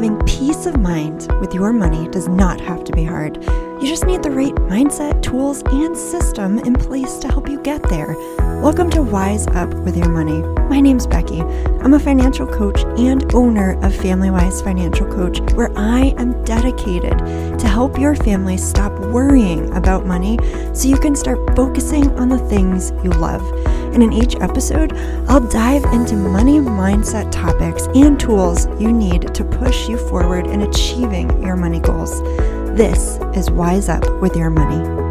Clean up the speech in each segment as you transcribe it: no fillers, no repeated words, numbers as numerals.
having peace of mind with your money does not have to be hard. You just need the right mindset, tools, and system in place to help you get there. Welcome to Wise Up With Your Money. My name's Becky. I'm a financial coach and owner of FamilyWise Financial Coach, where I am dedicated to help your family stop worrying about money so you can start focusing on the things you love. And in each episode, I'll dive into money mindset topics and tools you need to push you forward in achieving your money goals. This is Wise Up With Your Money.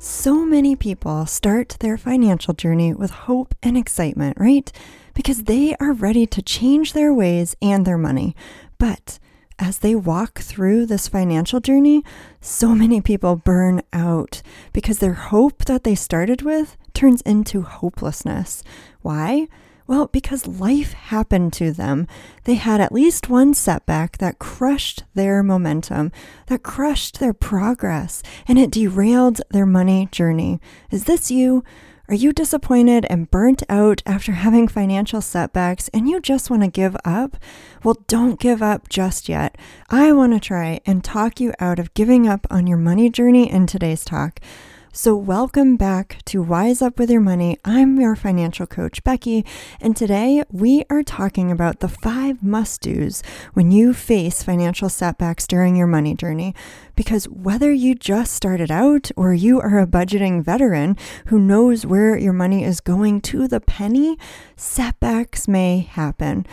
So many people start their financial journey with hope and excitement, right? Because they are ready to change their ways and their money. But as they walk through this financial journey, so many people burn out because their hope that they started with turns into hopelessness. Why? Well, because life happened to them. They had at least one setback that crushed their momentum, that crushed their progress, and it derailed their money journey. Is this you? Are you disappointed and burnt out after having financial setbacks and you just want to give up? Well, don't give up just yet. I want to try and talk you out of giving up on your money journey in today's talk. So welcome back to Wise Up With Your Money. I'm your financial coach, Becky, and today we are talking about the 5 must-dos when you face financial setbacks during your money journey. Because whether you just started out or you are a budgeting veteran who knows where your money is going to the penny, setbacks may happen.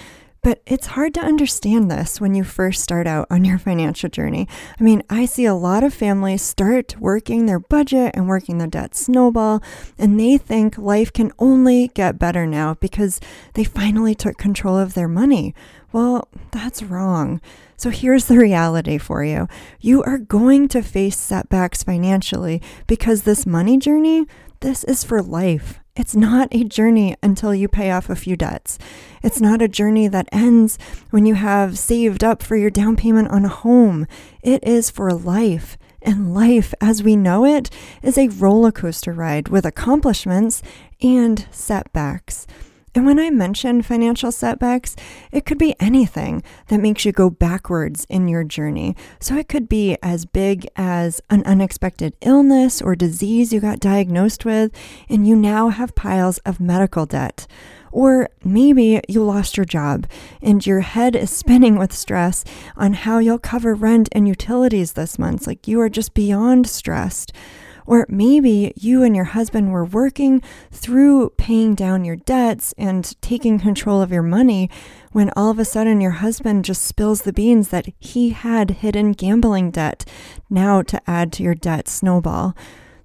But it's hard to understand this when you first start out on your financial journey. I mean, I see a lot of families start working their budget and working their debt snowball, and they think life can only get better now because they finally took control of their money. Well, that's wrong. So here's the reality for you. You are going to face setbacks financially because this money journey, this is for life. It's not a journey until you pay off a few debts. It's not a journey that ends when you have saved up for your down payment on a home. It is for life. And life, as we know it, is a roller coaster ride with accomplishments and setbacks. And when I mention financial setbacks, it could be anything that makes you go backwards in your journey. So it could be as big as an unexpected illness or disease you got diagnosed with, and you now have piles of medical debt. Or maybe you lost your job and your head is spinning with stress on how you'll cover rent and utilities this month. Like you are just beyond stressed. Or maybe you and your husband were working through paying down your debts and taking control of your money when all of a sudden your husband just spills the beans that he had hidden gambling debt now to add to your debt snowball.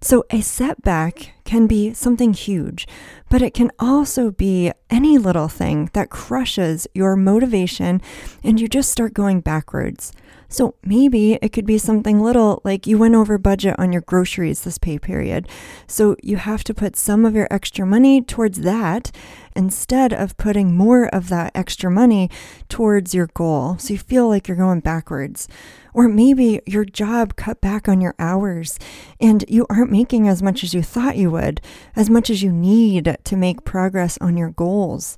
So a setback can be something huge, but it can also be any little thing that crushes your motivation and you just start going backwards. So maybe it could be something little like you went over budget on your groceries this pay period. So you have to put some of your extra money towards that instead of putting more of that extra money towards your goal. So you feel like you're going backwards. Or maybe your job cut back on your hours and you aren't making as much as you thought you would, as much as you need to make progress on your goals.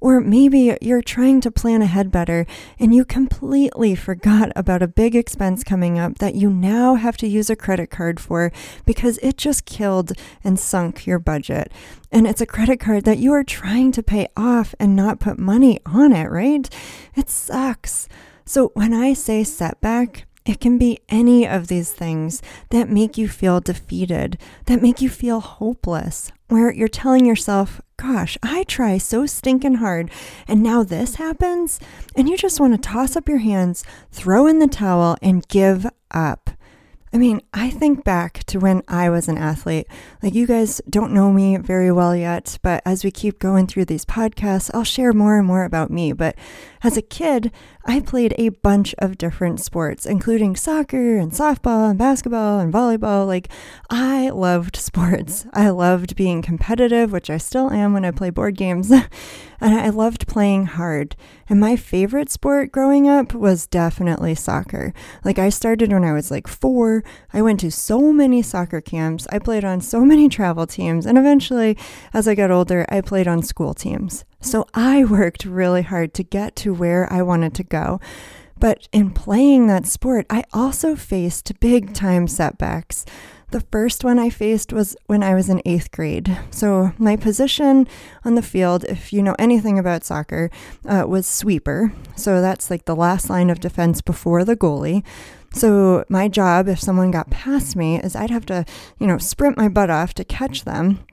Or maybe you're trying to plan ahead better and you completely forgot about a big expense coming up that you now have to use a credit card for because it just killed and sunk your budget. And it's a credit card that you are trying to pay off and not put money on it, right? It sucks. So when I say setback, it can be any of these things that make you feel defeated, that make you feel hopeless, where you're telling yourself, gosh, I try so stinking hard and now this happens, and you just want to toss up your hands, throw in the towel, and give up. I mean, I think back to when I was an athlete. Like, you guys don't know me very well yet, but as we keep going through these podcasts, I'll share more and more about me. But as a kid, I played a bunch of different sports, including soccer and softball and basketball and volleyball. Like, I loved sports. I loved being competitive, which I still am when I play board games. And I loved playing hard. And my favorite sport growing up was definitely soccer. Like, I started when I was like 4. I went to so many soccer camps. I played on so many travel teams. And eventually, as I got older, I played on school teams. So I worked really hard to get to where I wanted to go. But in playing that sport, I also faced big time setbacks. The first one I faced was when I was in 8th grade. So my position on the field, if you know anything about soccer, was sweeper. So that's like the last line of defense before the goalie. So my job, if someone got past me, is I'd have to, sprint my butt off to catch them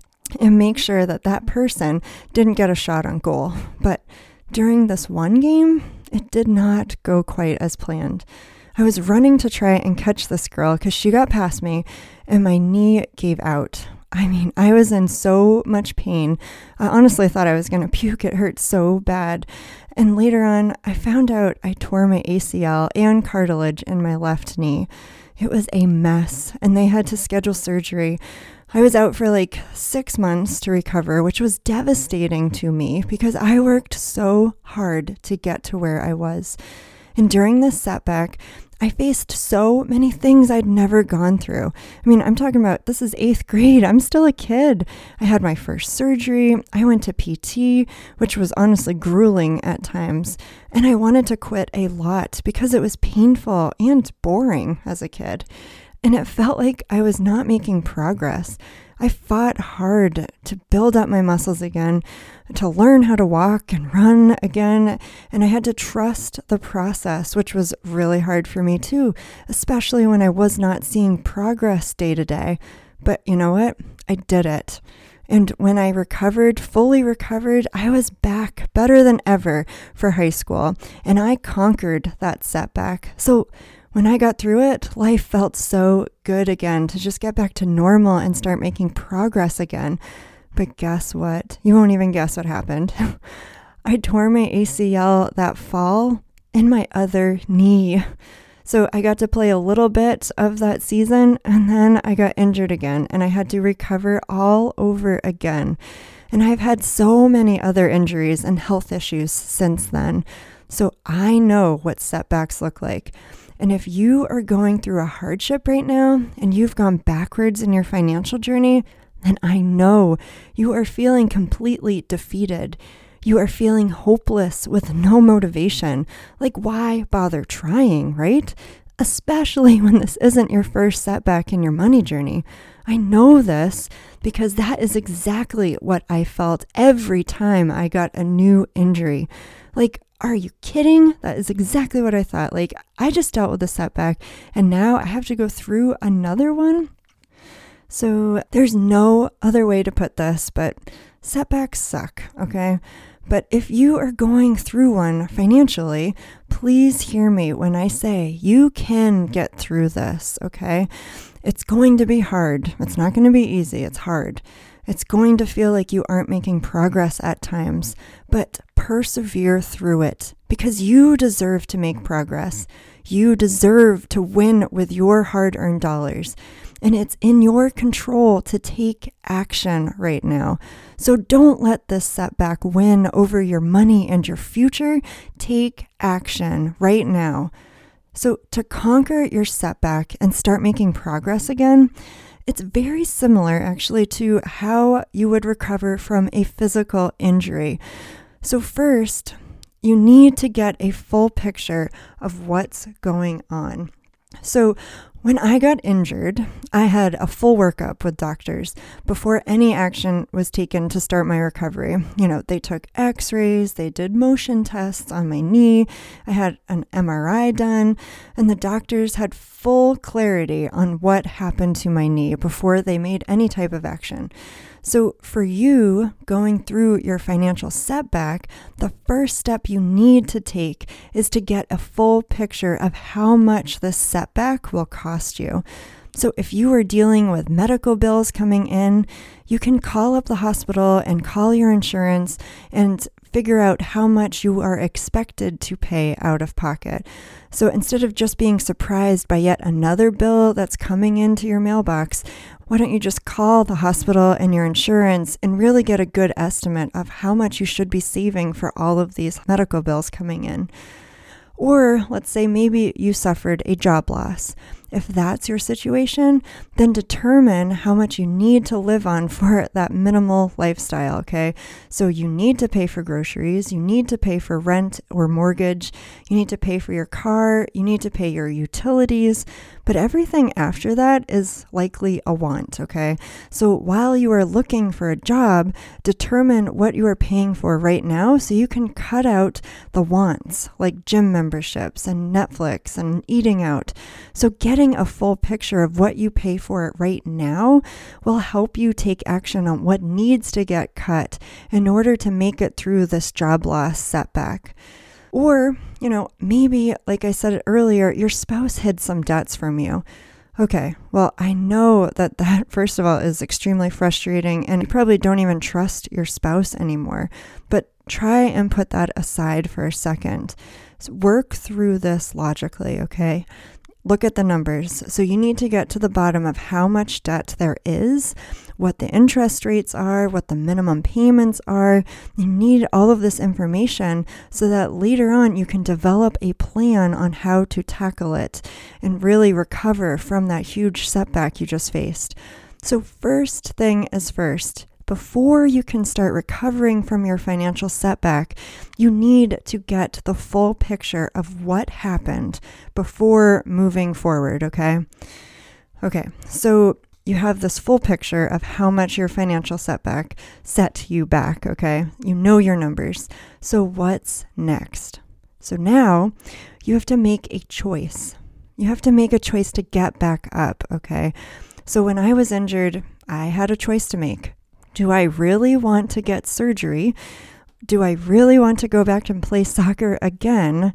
and make sure that that person didn't get a shot on goal. But during this one game, it did not go quite as planned. I was running to try and catch this girl because she got past me and my knee gave out. I mean, I was in so much pain. I honestly thought I was going to puke. It hurt so bad. And later on, I found out I tore my ACL and cartilage in my left knee. It was a mess, and they had to schedule surgery. I was out for like 6 months to recover, which was devastating to me because I worked so hard to get to where I was. And during this setback, I faced so many things I'd never gone through. I mean, I'm talking about, this is 8th grade. I'm still a kid. I had my first surgery. I went to PT, which was honestly grueling at times. And I wanted to quit a lot because it was painful and boring as a kid. And it felt like I was not making progress. I fought hard to build up my muscles again, to learn how to walk and run again, and I had to trust the process, which was really hard for me too, especially when I was not seeing progress day to day. But you know what? I did it. And when I recovered, fully recovered, I was back better than ever for high school, and I conquered that setback. So when I got through it, life felt so good again to just get back to normal and start making progress again. But guess what? You won't even guess what happened. I tore my ACL that fall and my other knee. So I got to play a little bit of that season and then I got injured again and I had to recover all over again. And I've had so many other injuries and health issues since then. So I know what setbacks look like. And if you are going through a hardship right now and you've gone backwards in your financial journey, then I know you are feeling completely defeated. You are feeling hopeless with no motivation. Like, why bother trying, right? Especially when this isn't your first setback in your money journey. I know this because that is exactly what I felt every time I got a new injury. Like, are you kidding? That is exactly what I thought. Like, I just dealt with a setback and now I have to go through another one. So there's no other way to put this, but setbacks suck, okay? But if you are going through one financially, please hear me when I say you can get through this, okay? It's going to be hard. It's not going to be easy. It's hard. It's going to feel like you aren't making progress at times, but persevere through it because you deserve to make progress. You deserve to win with your hard-earned dollars. And it's in your control to take action right now. So don't let this setback win over your money and your future. Take action right now. So to conquer your setback and start making progress again, it's very similar actually to how you would recover from a physical injury. So first, you need to get a full picture of what's going on. So when I got injured, I had a full workup with doctors before any action was taken to start my recovery. You know, they took x-rays, they did motion tests on my knee, I had an MRI done, and the doctors had full clarity on what happened to my knee before they made any type of action. So for you going through your financial setback, the first step you need to take is to get a full picture of how much this setback will cost you. So if you are dealing with medical bills coming in, you can call up the hospital and call your insurance and figure out how much you are expected to pay out of pocket. So instead of just being surprised by yet another bill that's coming into your mailbox, why don't you just call the hospital and your insurance and really get a good estimate of how much you should be saving for all of these medical bills coming in? Or let's say maybe you suffered a job loss. If that's your situation, then determine how much you need to live on for that minimal lifestyle, okay? So you need to pay for groceries, you need to pay for rent or mortgage, you need to pay for your car, you need to pay your utilities, but everything after that is likely a want, okay? So while you are looking for a job, determine what you are paying for right now so you can cut out the wants like gym memberships and Netflix and eating out. So getting a full picture of what you pay for it right now will help you take action on what needs to get cut in order to make it through this job loss setback. Or, you know, maybe, like I said earlier, your spouse hid some debts from you. Okay, well, I know that first of all is extremely frustrating and you probably don't even trust your spouse anymore, but try and put that aside for a second. So work through this logically, okay? Look at the numbers. So you need to get to the bottom of how much debt there is, what the interest rates are, what the minimum payments are. You need all of this information so that later on you can develop a plan on how to tackle it and really recover from that huge setback you just faced. So first thing is first. Before you can start recovering from your financial setback, you need to get the full picture of what happened before moving forward, okay? Okay, so you have this full picture of how much your financial setback set you back, okay? You know your numbers. So what's next? So now you have to make a choice. You have to make a choice to get back up, okay? So when I was injured, I had a choice to make. Do I really want to get surgery? Do I really want to go back and play soccer again?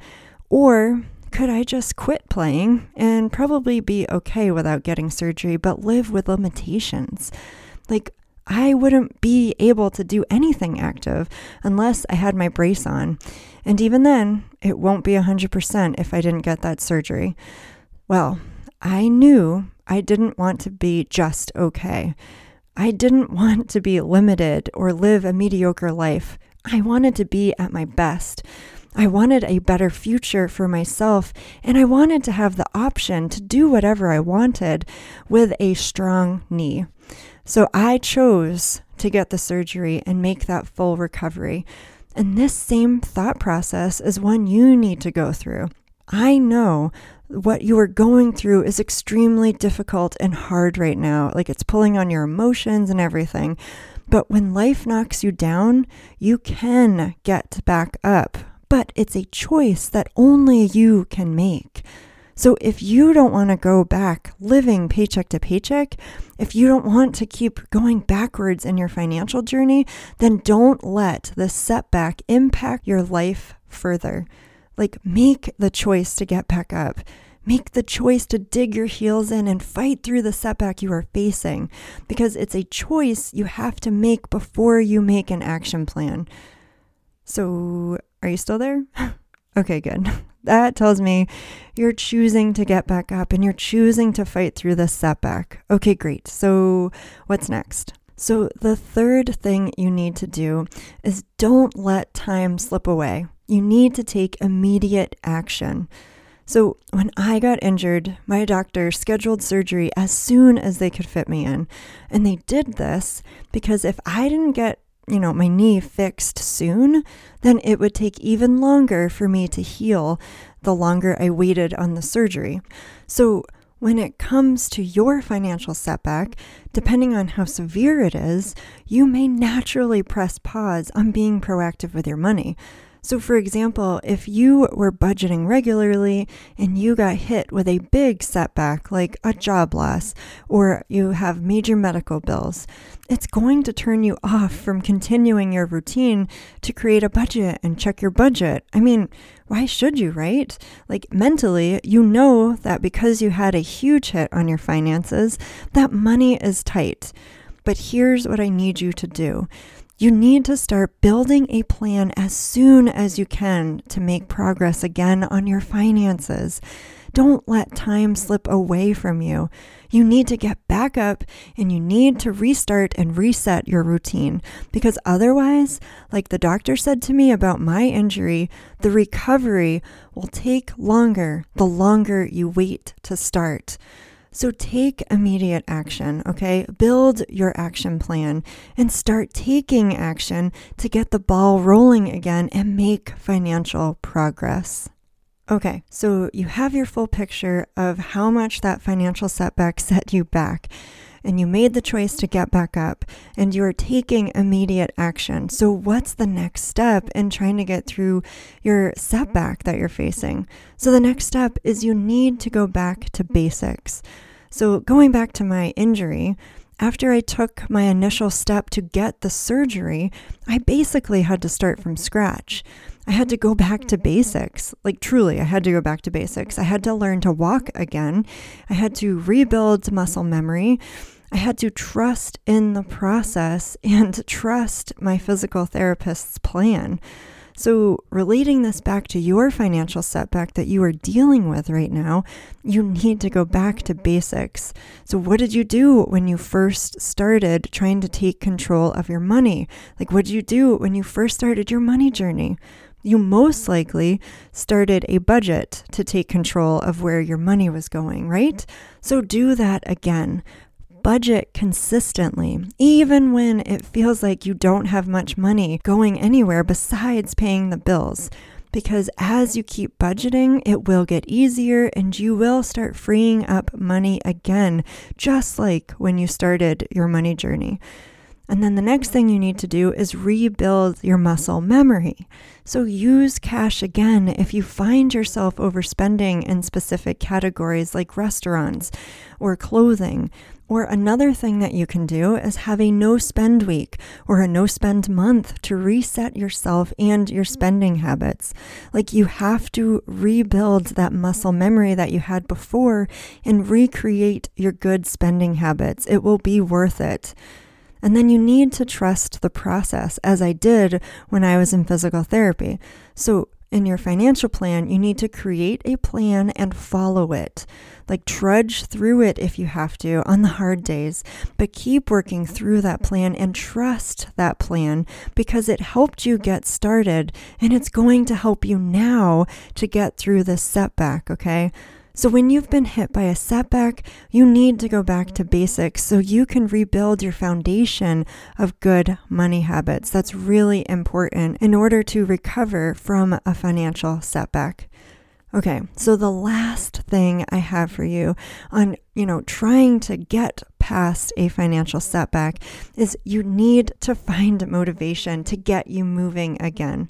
Or could I just quit playing and probably be okay without getting surgery, but live with limitations? Like, I wouldn't be able to do anything active unless I had my brace on. And even then, it won't be 100% if I didn't get that surgery. Well, I knew I didn't want to be just okay. I didn't want to be limited or live a mediocre life. I wanted to be at my best. I wanted a better future for myself, and I wanted to have the option to do whatever I wanted with a strong knee. So I chose to get the surgery and make that full recovery. And this same thought process is one you need to go through. I know what you are going through is extremely difficult and hard right now. Like, it's pulling on your emotions and everything. But when life knocks you down, you can get back up. But it's a choice that only you can make. So if you don't want to go back living paycheck to paycheck, if you don't want to keep going backwards in your financial journey, then don't let this setback impact your life further. Like, make the choice to get back up. Make the choice to dig your heels in and fight through the setback you are facing, because it's a choice you have to make before you make an action plan. So, are you still there? Okay, good. That tells me you're choosing to get back up and you're choosing to fight through the setback. Okay, great. So, what's next? So, the third thing you need to do is don't let time slip away. You need to take immediate action. So when I got injured, my doctor scheduled surgery as soon as they could fit me in. And they did this because if I didn't get, my knee fixed soon, then it would take even longer for me to heal the longer I waited on the surgery. So when it comes to your financial setback, depending on how severe it is, you may naturally press pause on being proactive with your money. So for example, if you were budgeting regularly and you got hit with a big setback like a job loss or you have major medical bills, it's going to turn you off from continuing your routine to create a budget and check your budget. I mean, why should you, right? Like, mentally, you know that because you had a huge hit on your finances, that money is tight. But here's what I need you to do. You need to start building a plan as soon as you can to make progress again on your finances. Don't let time slip away from you. You need to get back up and you need to restart and reset your routine, because otherwise, like the doctor said to me about my injury, the recovery will take longer the longer you wait to start. So take immediate action, okay? Build your action plan and start taking action to get the ball rolling again and make financial progress. Okay, so you have your full picture of how much that financial setback set you back, and you made the choice to get back up, and you are taking immediate action. So what's the next step in trying to get through your setback that you're facing? So the next step is you need to go back to basics. So going back to my injury, after I took my initial step to get the surgery, I basically had to start from scratch. I had to go back to basics. Like truly, I had to go back to basics. I had to learn to walk again. I had to rebuild muscle memory. I had to trust in the process and trust my physical therapist's plan. So relating this back to your financial setback that you are dealing with right now, you need to go back to basics. So what did you do when you first started trying to take control of your money? Like, what did you do when you first started your money journey? You most likely started a budget to take control of where your money was going, right? So do that again. Budget consistently, even when it feels like you don't have much money going anywhere besides paying the bills. Because as you keep budgeting, it will get easier and you will start freeing up money again, just like when you started your money journey. And then the next thing you need to do is rebuild your muscle memory. So use cash again if you find yourself overspending in specific categories like restaurants or clothing. Or another thing that you can do is have a no-spend week or a no-spend month to reset yourself and your spending habits. Like, you have to rebuild that muscle memory that you had before and recreate your good spending habits. It will be worth it. And then you need to trust the process, as I did when I was in physical therapy. So in your financial plan, you need to create a plan and follow it. Like, trudge through it if you have to on the hard days, but keep working through that plan and trust that plan, because it helped you get started and it's going to help you now to get through this setback, okay? So when you've been hit by a setback, you need to go back to basics so you can rebuild your foundation of good money habits. That's really important in order to recover from a financial setback. Okay, so the last thing I have for you on, trying to get past a financial setback is you need to find motivation to get you moving again.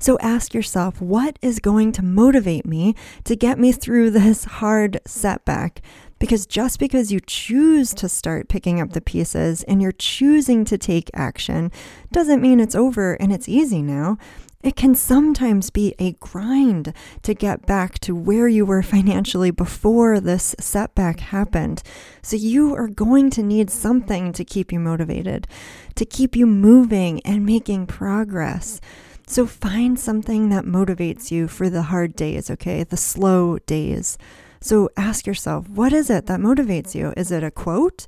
So ask yourself, what is going to motivate me to get me through this hard setback? Because just because you choose to start picking up the pieces and you're choosing to take action doesn't mean it's over and it's easy now. It can sometimes be a grind to get back to where you were financially before this setback happened. So you are going to need something to keep you motivated, to keep you moving and making progress. So find something that motivates you for the hard days, okay? The slow days. So ask yourself, what is it that motivates you? Is it a quote?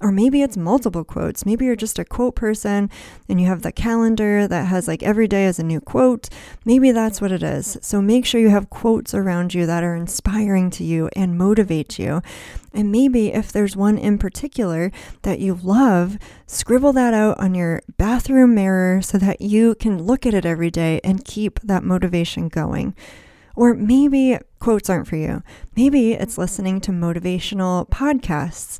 Or maybe it's multiple quotes. Maybe you're just a quote person and you have the calendar that has like every day is a new quote. Maybe that's what it is. So make sure you have quotes around you that are inspiring to you and motivate you. And maybe if there's one in particular that you love, scribble that out on your bathroom mirror so that you can look at it every day and keep that motivation going. Or maybe quotes aren't for you. Maybe it's listening to motivational podcasts.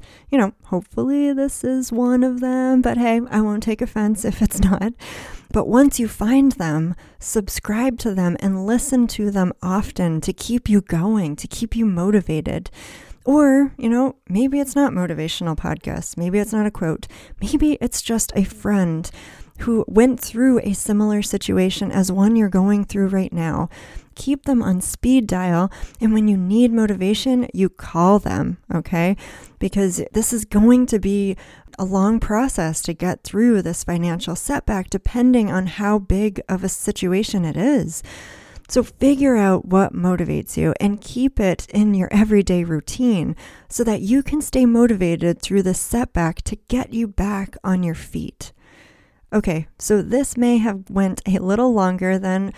Hopefully this is one of them, but hey, I won't take offense if it's not. But once you find them, subscribe to them and listen to them often to keep you going, to keep you motivated. Or, maybe it's not motivational podcasts. Maybe it's not a quote. Maybe it's just a friend who went through a similar situation as one you're going through right now. Keep them on speed dial, and when you need motivation, you call them, okay? Because this is going to be a long process to get through this financial setback, depending on how big of a situation it is. So figure out what motivates you and keep it in your everyday routine so that you can stay motivated through the setback to get you back on your feet. Okay, so this may have went a little longer than,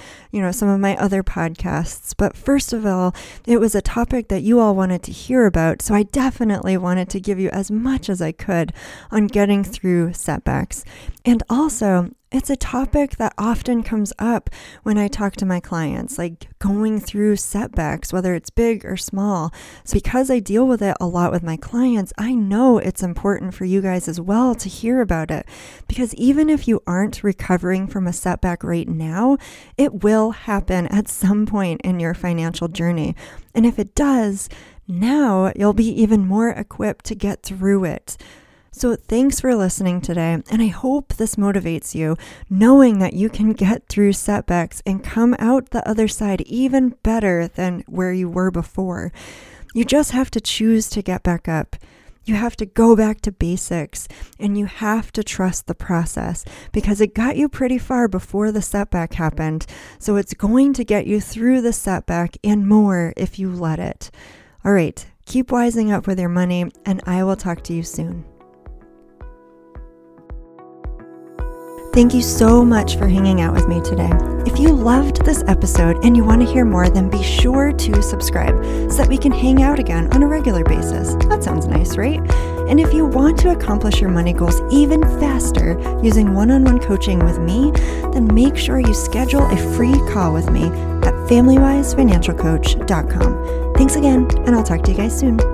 some of my other podcasts, but first of all, it was a topic that you all wanted to hear about, so I definitely wanted to give you as much as I could on getting through setbacks. And also, it's a topic that often comes up when I talk to my clients, like going through setbacks, whether it's big or small. So because I deal with it a lot with my clients, I know it's important for you guys as well to hear about it. Because even if you aren't recovering from a setback right now, it will happen at some point in your financial journey. And if it does, now you'll be even more equipped to get through it. So thanks for listening today, and I hope this motivates you, knowing that you can get through setbacks and come out the other side even better than where you were before. You just have to choose to get back up. You have to go back to basics, and you have to trust the process because it got you pretty far before the setback happened. So it's going to get you through the setback and more if you let it. All right, keep wising up with your money, and I will talk to you soon. Thank you so much for hanging out with me today. If you loved this episode and you want to hear more, then be sure to subscribe so that we can hang out again on a regular basis. That sounds nice, right? And if you want to accomplish your money goals even faster using one-on-one coaching with me, then make sure you schedule a free call with me at FamilyWise Financial Coach.com. Thanks again, and I'll talk to you guys soon.